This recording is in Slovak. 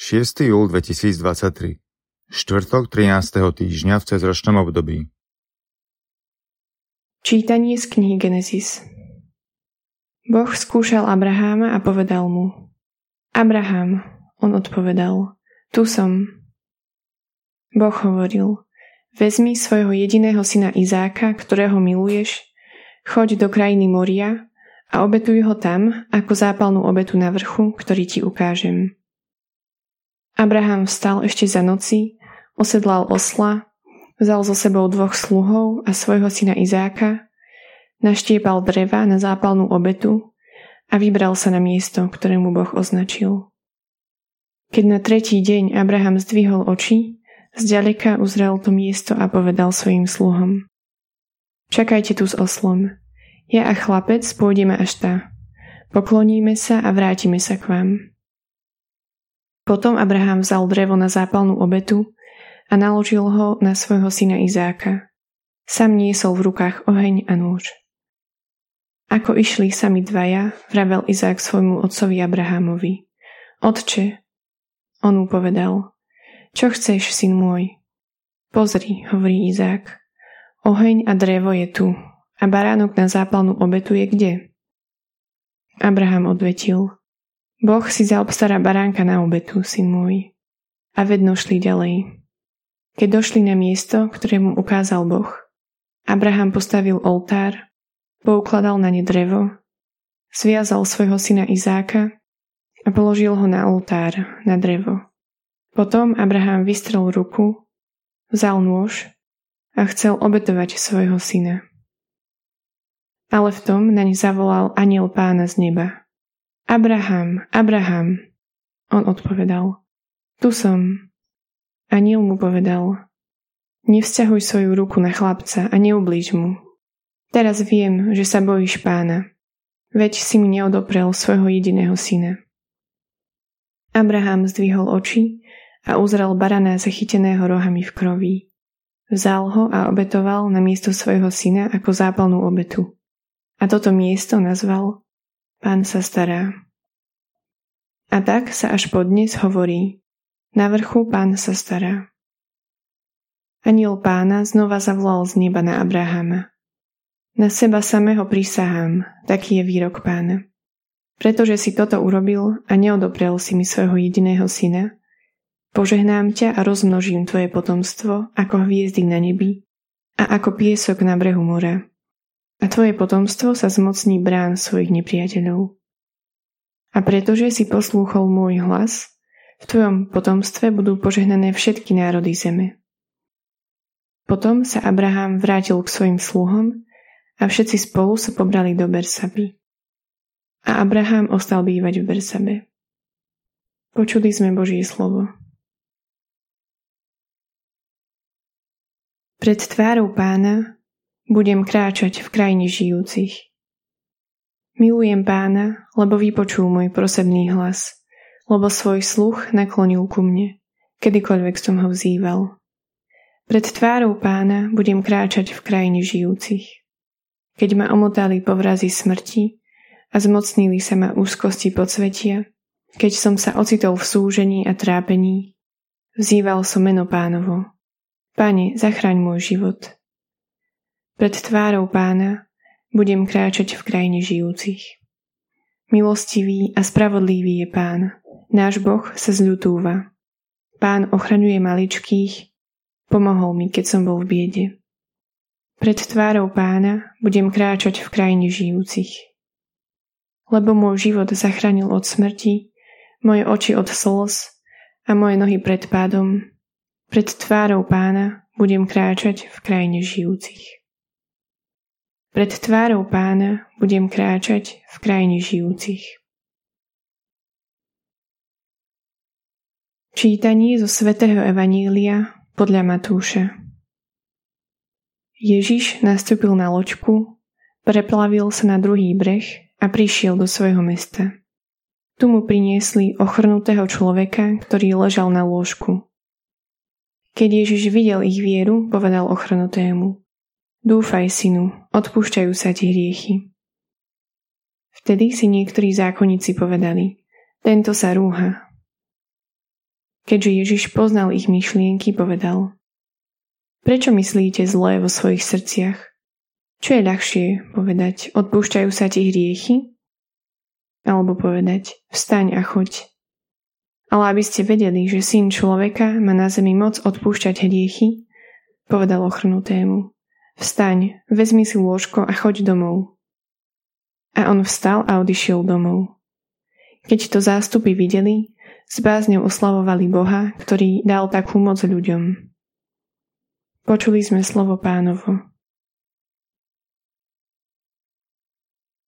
6. júl 2023, štvrtok 13. týždňa v cezročnom období. Čítanie z knihy Genesis. Boh skúšal Abraháma a povedal mu: Abraham, on odpovedal: Tu som. Boh hovoril: Vezmi svojho jediného syna Izáka, ktorého miluješ, choď do krajiny Moria a obetuj ho tam ako zápalnú obetu na vrchu, ktorý ti ukážem. Abraham vstal ešte za noci, osedlal osla, vzal so sebou 2 sluhov a svojho syna Izáka, naštiepal dreva na zápalnú obetu a vybral sa na miesto, ktoré mu Boh označil. Keď na 3. deň Abraham zdvihol oči, zďaleka uzrel to miesto a povedal svojim sluhom: Čakajte tu s oslom, ja a chlapec pôjdeme až tá, pokloníme sa a vrátime sa k vám. Potom Abraham vzal drevo na zápalnú obetu a naložil ho na svojho syna Izáka. Sám niesol v rukách oheň a nôž. Ako išli sami dvaja, vravel Izák svojmu otcovi Abrahamovi: Otče. On mu povedal: Čo chceš, syn môj? Pozri, hovorí Izák, oheň a drevo je tu a baránok na zápalnú obetu je kde? Abraham odvetil: Boh si zaobstará baránka na obetu, syn môj. A vedno šli ďalej. Keď došli na miesto, ktoré mu ukázal Boh, Abraham postavil oltár, poukladal na ne drevo, zviazal svojho syna Izáka a položil ho na oltár, na drevo. Potom Abraham vystrel ruku, vzal nôž a chcel obetovať svojho syna. Ale v tom naň zavolal anjel Pána z neba: Abraham, Abraham. On odpovedal: Tu som. Anjel mu povedal: Nevzťahuj svoju ruku na chlapca a neublíž mu. Teraz viem, že sa bojíš Pána, veď si mi neodoprel svojho jediného syna. Abraham zdvihol oči a uzrel barana zachyteného rohami v kroví. Vzal ho a obetoval na miesto svojho syna ako zápalnú obetu. A toto miesto nazval: Pán sa stará. A tak sa až podnes hovorí: Na vrchu Pán sa stará. Anjel Pána znova zavolal z neba na Abrahama: Na seba samého prisahám, taký je výrok Pána. Pretože si toto urobil a neodoprel si mi svojho jediného syna, požehnám ťa a rozmnožím tvoje potomstvo ako hviezdy na nebi a ako piesok na brehu mora. A tvoje potomstvo sa zmocní brán svojich nepriateľov. A pretože si poslúchol môj hlas, v tvojom potomstve budú požehnané všetky národy zeme. Potom sa Abraham vrátil k svojim sluhom a všetci spolu sa pobrali do Bersaby. A Abraham ostal bývať v Bersabe. Počuli sme Božie slovo. Pred tvárou Pána budem kráčať v krajine žijúcich. Milujem Pána, lebo vypočul môj prosebný hlas, lebo svoj sluch naklonil ku mne, kedykoľvek som ho vzýval. Pred tvárou Pána budem kráčať v krajine žijúcich. Keď ma omotali povrazy smrti a zmocnili sa ma úzkosti podsvetia, keď som sa ocitol v súžení a trápení, vzýval som meno Pánovo: Pane, zachraň môj život. Pred tvárou Pána budem kráčať v krajine žijúcich. Milostivý a spravodlivý je Pán, náš Boh sa zľutúva. Pán ochraňuje maličkých, pomohol mi, keď som bol v biede. Pred tvárou Pána budem kráčať v krajine žijúcich. Lebo môj život zachránil od smrti, moje oči od slz a moje nohy pred pádom, pred tvárou Pána budem kráčať v krajine žijúcich. Pred tvárou Pána budem kráčať v krajine žijúcich. Čítanie zo svätého Evanília podľa Matúša. Ježiš nastúpil na loďku, preplavil sa na druhý breh a prišiel do svojho mesta. Tu mu priniesli ochrnutého človeka, ktorý ležal na lôžku. Keď Ježiš videl ich vieru, povedal ochrnutému: Dúfaj, synu, odpúšťajú sa ti hriechy. Vtedy si niektorí zákonníci povedali: Tento sa rúha. Keďže Ježiš poznal ich myšlienky, povedal: Prečo myslíte zlé vo svojich srdciach? Čo je ľahšie povedať: odpúšťajú sa ti hriechy? Alebo povedať: vstaň a choď. Ale aby ste vedeli, že Syn človeka má na zemi moc odpúšťať hriechy, povedal ochrnutému: vstaň, vezmi si lôžko a choď domov. A on vstal a odišiel domov. Keď to zástupy videli, s bázňou oslavovali Boha, ktorý dal takú moc ľuďom. Počuli sme slovo Pánovo.